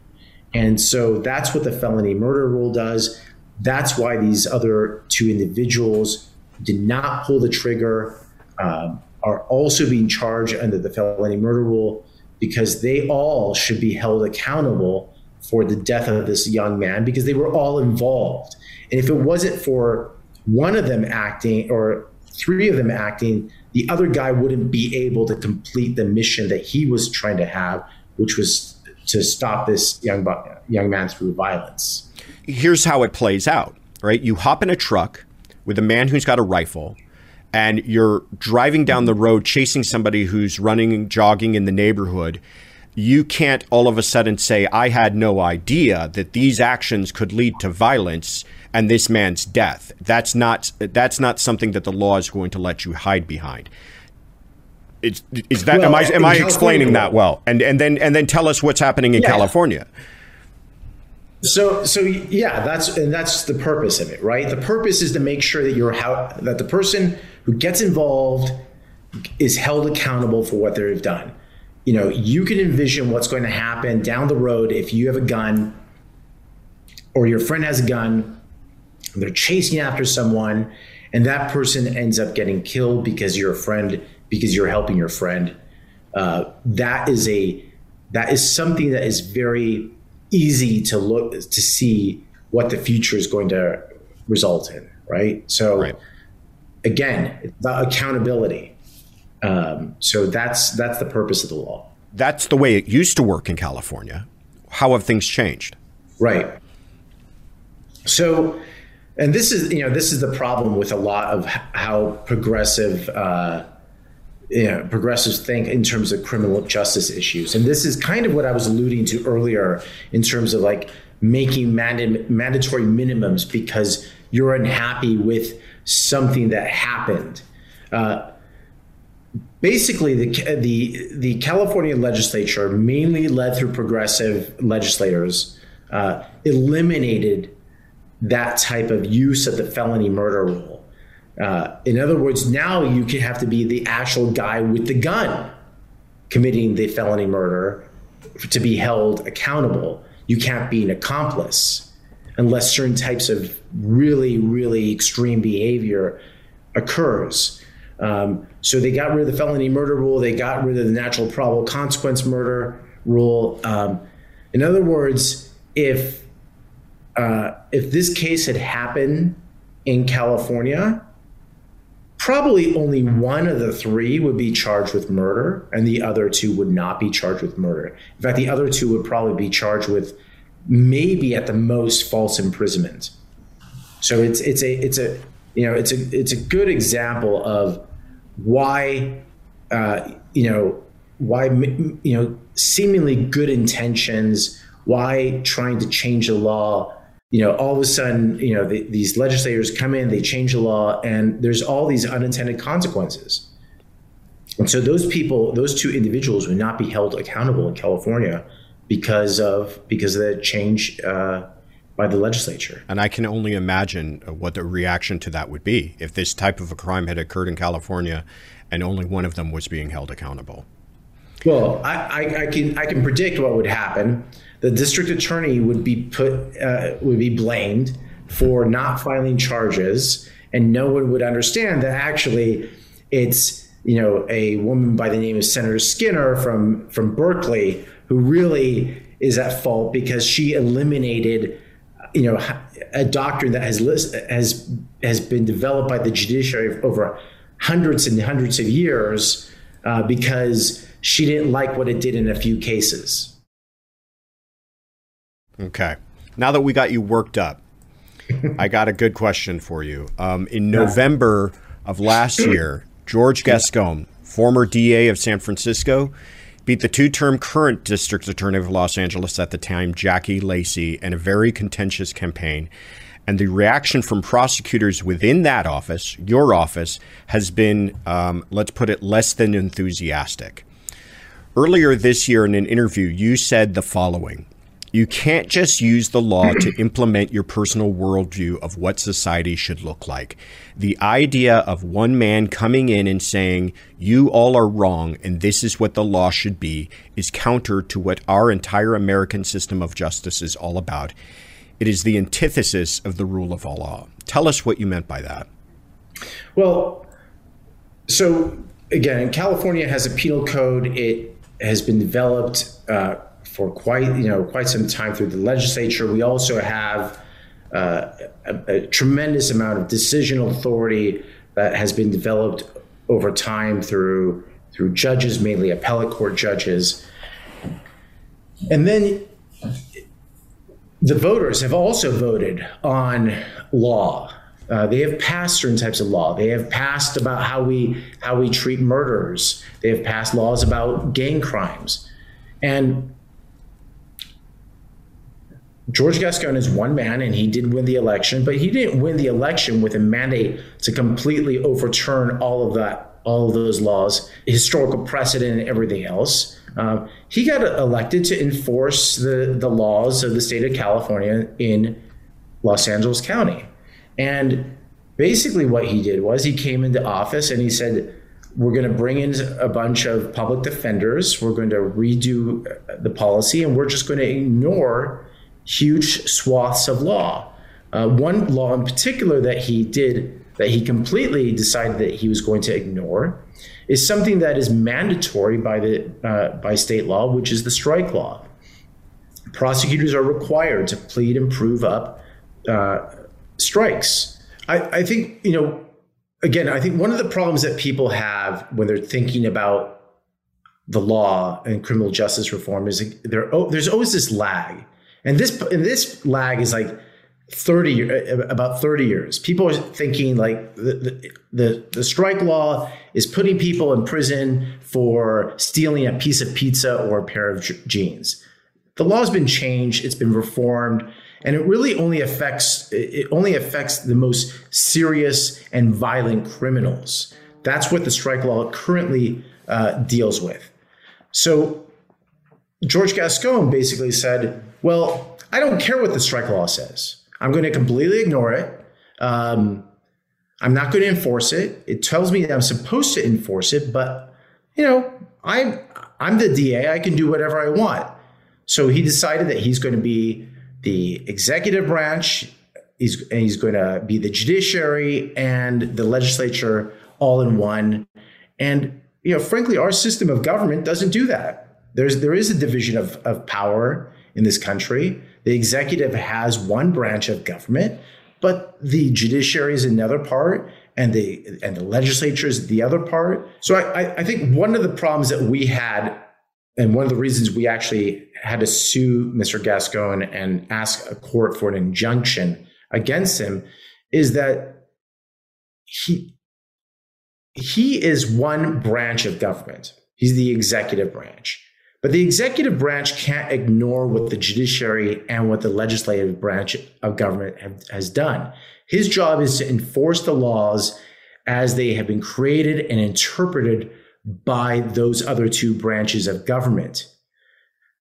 And so that's what the felony murder rule does. That's why these other two individuals did not pull the trigger, um, are also being charged under the felony murder rule, because they all should be held accountable for the death of this young man, because they were all involved. And if it wasn't for one of them acting or three of them acting, the other guy wouldn't be able to complete the mission that he was trying to have, which was to stop this young, young man through violence. Here's how it plays out, right? You hop in a truck with a man who's got a rifle, and you're driving down the road chasing somebody who's running and jogging in the neighborhood. You can't all of a sudden say, I had no idea that these actions could lead to violence and this man's death. That's not that's not something that the law is going to let you hide behind. It's, is that well, am I am I explaining that well? And and then and then tell us what's happening in yeah. California. So, so yeah, that's and that's the purpose of it, right? The purpose is to make sure that you're how, that the person who gets involved is held accountable for what they've done. You know, you can envision what's going to happen down the road if you have a gun, or your friend has a gun, and they're chasing after someone, and that person ends up getting killed because you're a friend, because you're helping your friend. Uh, that is a that is something that is very easy to look to see what the future is going to result in, right? So, right. Again, it's about accountability. Um, so that's that's the purpose of the law. That's the way it used to work in California. How have things changed? Right. So, and this is you know this is the problem with a lot of how progressive uh, you know progressives think in terms of criminal justice issues. And this is kind of what I was alluding to earlier in terms of like making mand- mandatory minimums because you're unhappy with something that happened. Uh, basically, the the the California legislature, mainly led through progressive legislators, uh, eliminated that type of use of the felony murder rule. Uh, in other words, now you could have to be the actual guy with the gun committing the felony murder to be held accountable. You can't be an accomplice unless certain types of really, really extreme behavior occurs. Um, so they got rid of the felony murder rule. They got rid of the natural probable consequence murder rule. Um, in other words, if Uh, if this case had happened in California, probably only one of the three would be charged with murder, and the other two would not be charged with murder. In fact, the other two would probably be charged with maybe at the most false imprisonment. So it's it's a it's a you know it's a it's a good example of why uh, you know why you know seemingly good intentions, why trying to change the law. You know, all of a sudden, you know, the, these legislators come in, they change the law, and there's all these unintended consequences. And so those people, those two individuals would not be held accountable in California because of because of the change uh, by the legislature. And I can only imagine what the reaction to that would be if this type of a crime had occurred in California and only one of them was being held accountable. Well, I, I, I can I can predict what would happen. The district attorney would be put uh, would be blamed for not filing charges, and no one would understand that actually it's you know, a woman by the name of Senator Skinner from from Berkeley, who really is at fault because she eliminated, you know, a doctrine that has has has been developed by the judiciary over hundreds and hundreds of years uh, because she didn't like what it did in a few cases. Okay. Now that we got you worked up, I got a good question for you. Um, in November of last year, George Gascon, former D A of San Francisco, beat the two-term current district attorney of Los Angeles at the time, Jackie Lacey, in a very contentious campaign. And the reaction from prosecutors within that office, your office, has been, um, let's put it, less than enthusiastic. Earlier this year in an interview, you said the following. You can't just use the law to implement your personal worldview of what society should look like. The idea of one man coming in and saying, you all are wrong and this is what the law should be, is counter to what our entire American system of justice is all about. It is the antithesis of the rule of law. Tell us what you meant by that. Well, so again, California has a penal code. It has been developed uh, for quite, you know, quite some time through the legislature. We also have uh, a, a tremendous amount of decisional authority that has been developed over time through through judges, mainly appellate court judges. And then the voters have also voted on law. Uh, they have passed certain types of law. They have passed about how we how we treat murderers. They have passed laws about gang crimes. And George Gascon is one man, and he did win the election, but he didn't win the election with a mandate to completely overturn all of that, all of those laws, historical precedent, and everything else. Um, he got elected to enforce the, the laws of the state of California in Los Angeles County. And basically what he did was he came into office and he said, we're going to bring in a bunch of public defenders. We're going to redo the policy, and we're just going to ignore huge swaths of law. Uh, one law in particular that he did, that he completely decided that he was going to ignore, is something that is mandatory by the uh, by state law, which is the strike law. Prosecutors are required to plead and prove up uh, strikes. I, I think, you know, again, I think one of the problems that people have when they're thinking about the law and criminal justice reform is there, there's always this lag. And this and this lag is like thirty, about thirty years. People are thinking like the, the the the strike law is putting people in prison for stealing a piece of pizza or a pair of jeans. The law has been changed. It's been reformed. And it really only affects it only affects the most serious and violent criminals. That's what the strike law currently uh, deals with. So George Gascon basically said, well, I don't care what the strike law says. I'm going to completely ignore it. Um, I'm not going to enforce it. It tells me that I'm supposed to enforce it, but, you know, I'm, I'm the D A. I can do whatever I want. So he decided that he's going to be the executive branch, he's, and he's going to be the judiciary and the legislature all in one. And, you know, frankly, our system of government doesn't do that. There's, there is a division of, of power in this country. The executive has one branch of government, but the judiciary is another part, and the and the legislature is the other part. So I, I think one of the problems that we had, and one of the reasons we actually had to sue Mister Gascon and ask a court for an injunction against him, is that he he is one branch of government. He's the executive branch. But the executive branch can't ignore what the judiciary and what the legislative branch of government have, has done. His job is to enforce the laws as they have been created and interpreted by those other two branches of government.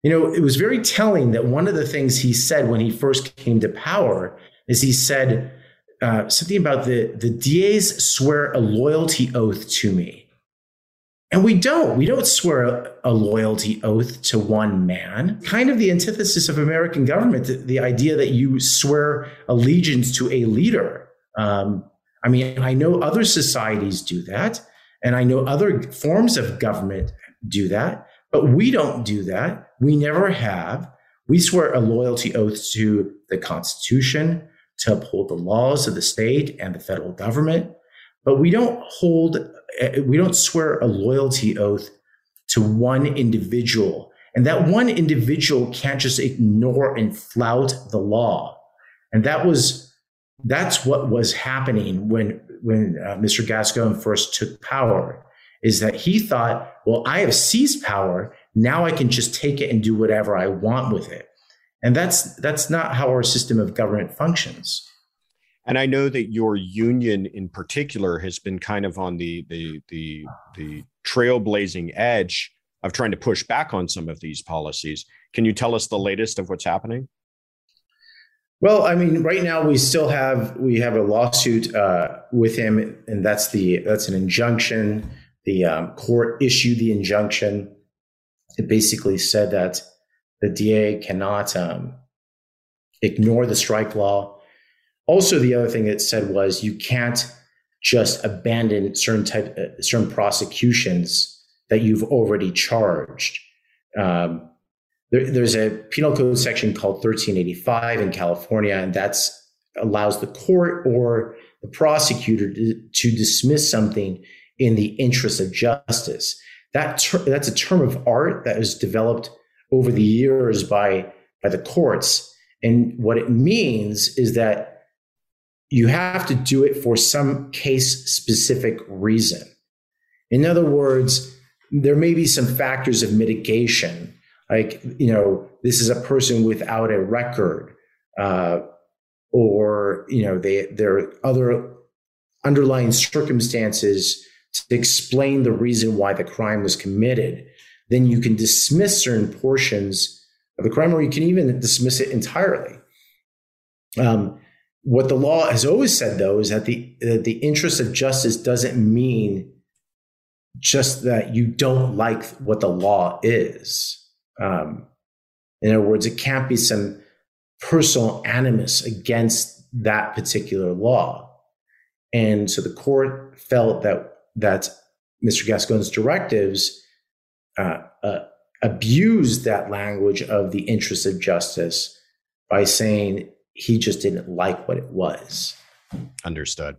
You know, it was very telling that one of the things he said when he first came to power is he said uh, something about the, the D As swear a loyalty oath to me. And we don't. We don't swear a, a loyalty oath to one man. Kind of the antithesis of American government, the, the idea that you swear allegiance to a leader. Um, I mean, I know other societies do that. And I know other forms of government do that, but we don't do that. We never have. We swear a loyalty oath to the Constitution, to uphold the laws of the state and the federal government, but we don't hold, we don't swear a loyalty oath to one individual. And that one individual can't just ignore and flout the law. And that was, that's what was happening when, when uh, Mister Gascon first took power, is that he thought, well, I have seized power. Now I can just take it and do whatever I want with it. And that's that's not how our system of government functions. And I know that your union in particular has been kind of on the the the, the trailblazing edge of trying to push back on some of these policies. Can you tell us the latest of what's happening? Well, I mean, right now we still have we have a lawsuit uh, with him, and that's the that's an injunction. The um, court issued the injunction. It basically said that the D A cannot um, ignore the strike law. Also, the other thing it said was you can't just abandon certain type, uh, certain prosecutions that you've already charged. Um, there, there's a penal code section called thirteen eighty-five in California, and that's allows the court or the prosecutor to, to dismiss something in the interest of justice. That ter- that's a term of art that was developed over the years by, by the courts. And what it means is that you have to do it for some case-specific reason. In other words, there may be some factors of mitigation, like, you know, this is a person without a record, uh, or, you know, they, there are other underlying circumstances to explain the reason why the crime was committed. Then you can dismiss certain portions of the crime, or you can even dismiss it entirely. Um, what the law has always said, though, is that the, that the interest of justice doesn't mean just that you don't like what the law is. Um, in other words, it can't be some personal animus against that particular law. And so the court felt that, that Mister Gascon's directives Uh, uh, abused that language of the interest of justice by saying he just didn't like what it was. Understood.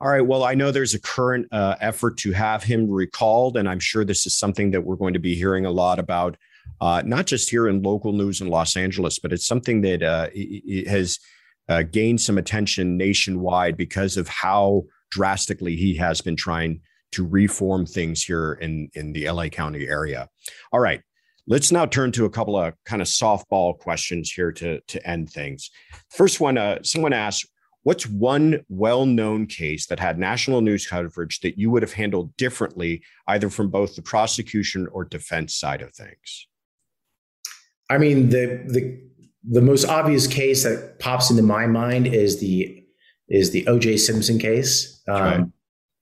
All right. Well, I know there's a current uh, effort to have him recalled, and I'm sure this is something that we're going to be hearing a lot about, uh, not just here in local news in Los Angeles, but it's something that uh, it has uh, gained some attention nationwide because of how drastically he has been trying to reform things here in, in the L A County area. All right, let's now turn to a couple of kind of softball questions here to, to end things. First one, uh, someone asked, what's one well-known case that had national news coverage that you would have handled differently, either from both the prosecution or defense side of things? I mean, the the, the most obvious case that pops into my mind is the, is the O J Simpson case. Um, right.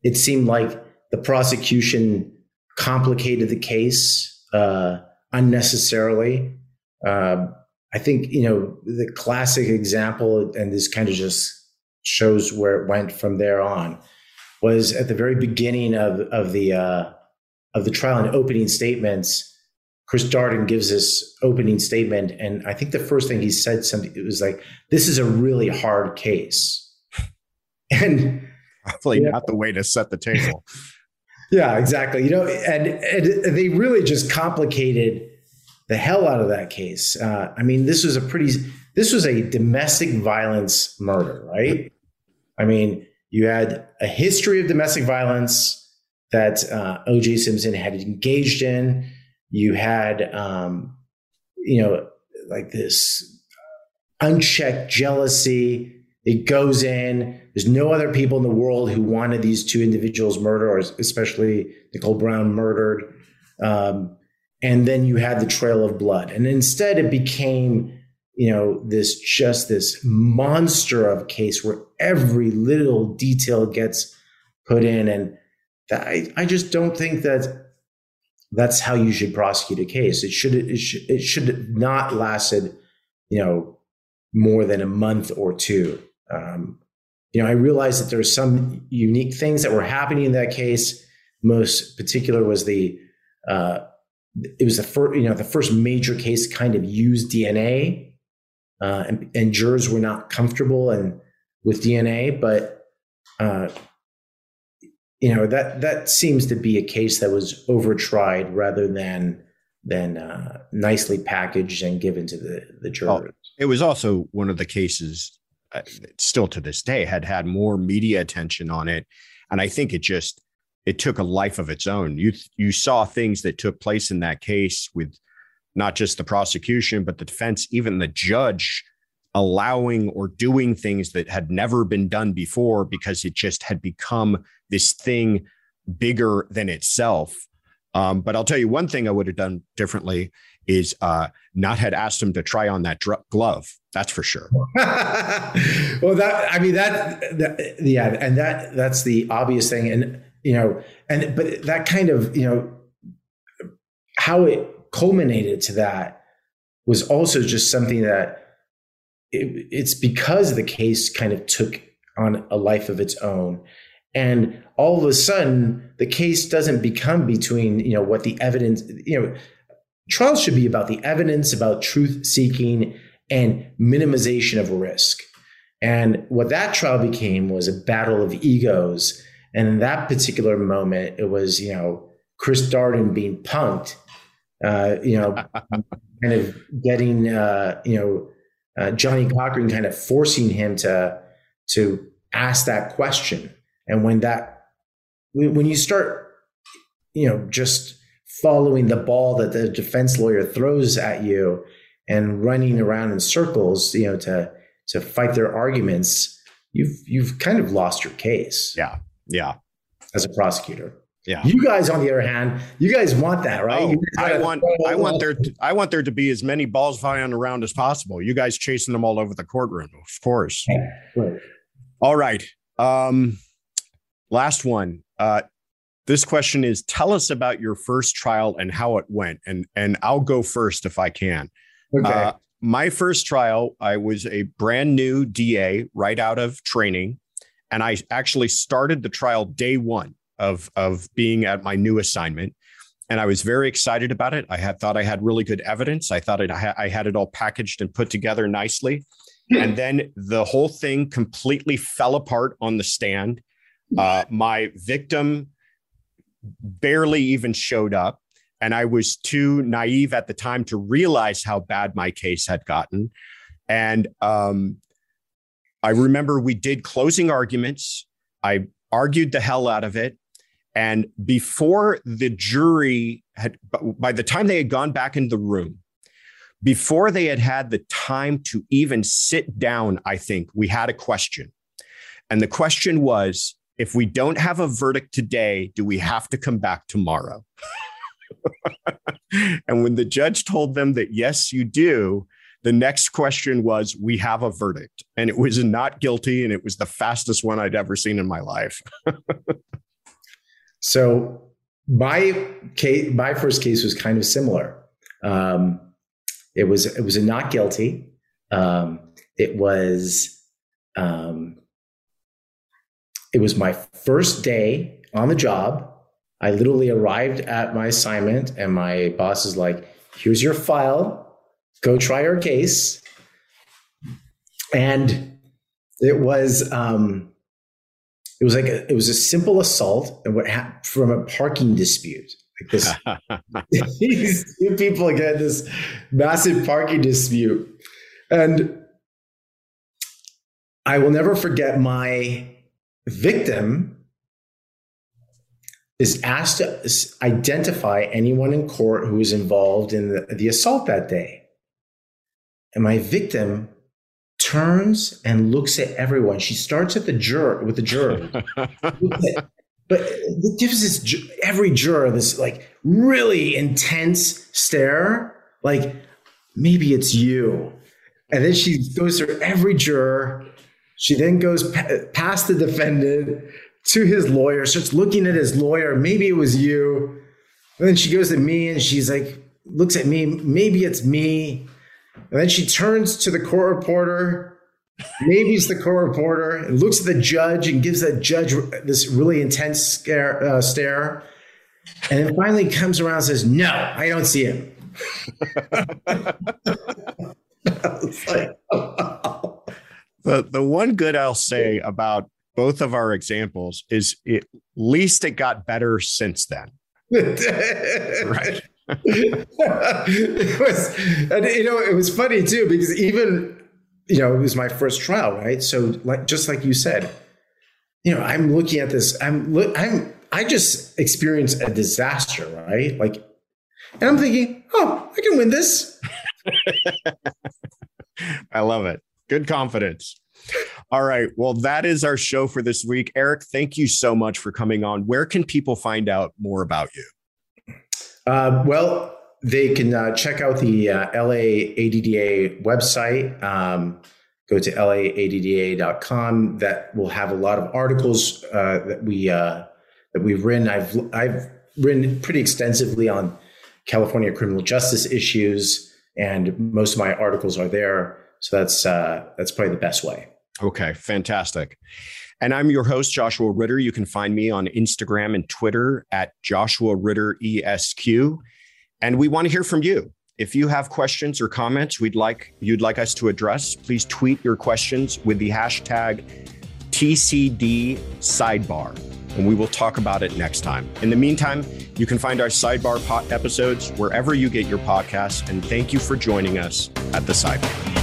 It seemed like the prosecution complicated the case uh, unnecessarily. Uh, I think, you know, the classic example, and this kind of just shows where it went from there on, was at the very beginning of, of the uh, of the trial and opening statements. Chris Darden gives this opening statement, and I think the first thing he said, something, it was like, "This is a really hard case," and probably yeah. not the way to set the table. Yeah, exactly. You know, and, and they really just complicated the hell out of that case. Uh, I mean, this was a pretty, this was a domestic violence murder, right? I mean, you had a history of domestic violence that uh, O J Simpson had engaged in. You had, um, you know, like this unchecked jealousy. It goes in. There's no other people in the world who wanted these two individuals murdered, or especially Nicole Brown murdered. Um, and then you had the trail of blood. And instead it became, you know, this just this monster of case where every little detail gets put in. And that, I, I just don't think that that's how you should prosecute a case. It should it should, it should not lasted, you know, more than a month or two. Um, you know, I realized that there's some unique things that were happening in that case most particular was the uh, it was the first you know the first major case to kind of use D N A, uh, and, and jurors were not comfortable and with D N A, but uh, you know that that seems to be a case that was overtried rather than than uh, nicely packaged and given to the the jurors. Oh, it was also one of the cases, uh, still to this day, had had more media attention on it, and I think it just it took a life of its own. You you saw things that took place in that case with not just the prosecution, but the defense, even the judge allowing or doing things that had never been done before because it just had become this thing bigger than itself. Um, but I'll tell you one thing I would have done differently is uh, not had asked him to try on that dr- glove. That's for sure. Well, that I mean, that, that yeah. And that that's the obvious thing. And, you know, and but that kind of, you know, how it culminated to that was also just something that it, it's because the case kind of took on a life of its own. And all of a sudden, the case doesn't become between, you know, what the evidence, you know, trials should be about the evidence, about truth seeking and minimization of risk. And what that trial became was a battle of egos. And in that particular moment, it was, you know, Chris Darden being punked, uh, you know, kind of getting, uh, you know, uh, Johnny Cochran kind of forcing him to to ask that question. And when that, when you start, you know, just following the ball that the defense lawyer throws at you and running around in circles, you know, to to fight their arguments, you've you've kind of lost your case. Yeah, yeah. As a prosecutor, yeah. You guys, on the other hand, you guys want that, right? Oh, I want, I want there, to, I want there to be as many balls flying around as possible. You guys chasing them all over the courtroom, of course. Yeah, right. All right. Um, Last one. Uh, this question is, tell us about your first trial and how it went. And and I'll go first if I can. Okay. Uh, my first trial, I was a brand new D A right out of training. And I actually started the trial day one of, of being at my new assignment. And I was very excited about it. I had thought I had really good evidence. I thought it, I had it all packaged and put together nicely. And then the whole thing completely fell apart on the stand. Uh, my victim barely even showed up, and I was too naive at the time to realize how bad my case had gotten. And um, I remember we did closing arguments. I argued the hell out of it. And before the jury had, by the time they had gone back in the room, before they had had the time to even sit down, I think we had a question. And the question was, if we don't have a verdict today, do we have to come back tomorrow? And when the judge told them that, yes, you do, the next question was, we have a verdict. And it was not guilty. And it was the fastest one I'd ever seen in my life. So my case, my first case was kind of similar. Um, it was it was a not guilty. Um, it was... Um, It was my first day on the job. I literally arrived at my assignment and my boss is like, here's your file. Go try your case. And it was um, it was like a, it was a simple assault and what ha- from a parking dispute. Like this, these two people get this massive parking dispute. And I will never forget my victim is asked to identify anyone in court who was involved in the, the assault that day. And my victim turns and looks at everyone. She starts at the juror with the juror. But it gives this every juror this like really intense stare, like maybe it's you. And then she goes through every juror. She then goes p- past the defendant to his lawyer, starts looking at his lawyer. Maybe it was you. And then she goes to me and she's like, looks at me. Maybe it's me. And then she turns to the court reporter Navy's the court reporter and looks at the judge and gives that judge this really intense scare, uh, stare. And then finally comes around and says, no, I don't see him. Like, oh. the, the one good I'll say about both of our examples is at least it got better since then. Right. It was, and, you know, it was funny, too, because even, you know, it was my first trial. Right. So like just like you said, you know, I'm looking at this. I'm I'm I just experienced a disaster. Right. Like, and I'm thinking, oh, I can win this. I love it. Good confidence. All right. Well, that is our show for this week. Eric, thank you so much for coming on. Where can people find out more about you? Uh, well, they can uh, check out the uh, L A A D D A website. Um, go to L A A D D A dot com. That will have a lot of articles uh, that we uh, that we've written. I've I've written pretty extensively on California criminal justice issues, and most of my articles are there. So that's uh, that's probably the best way. Okay, fantastic. And I'm your host, Joshua Ritter. You can find me on Instagram and Twitter at Joshua Ritter E S Q. And we want to hear from you. If you have questions or comments we'd like you'd like us to address, please tweet your questions with the hashtag T C D Sidebar, and we will talk about it next time. In the meantime, you can find our Sidebar po- episodes wherever you get your podcasts. And thank you for joining us at the Sidebar.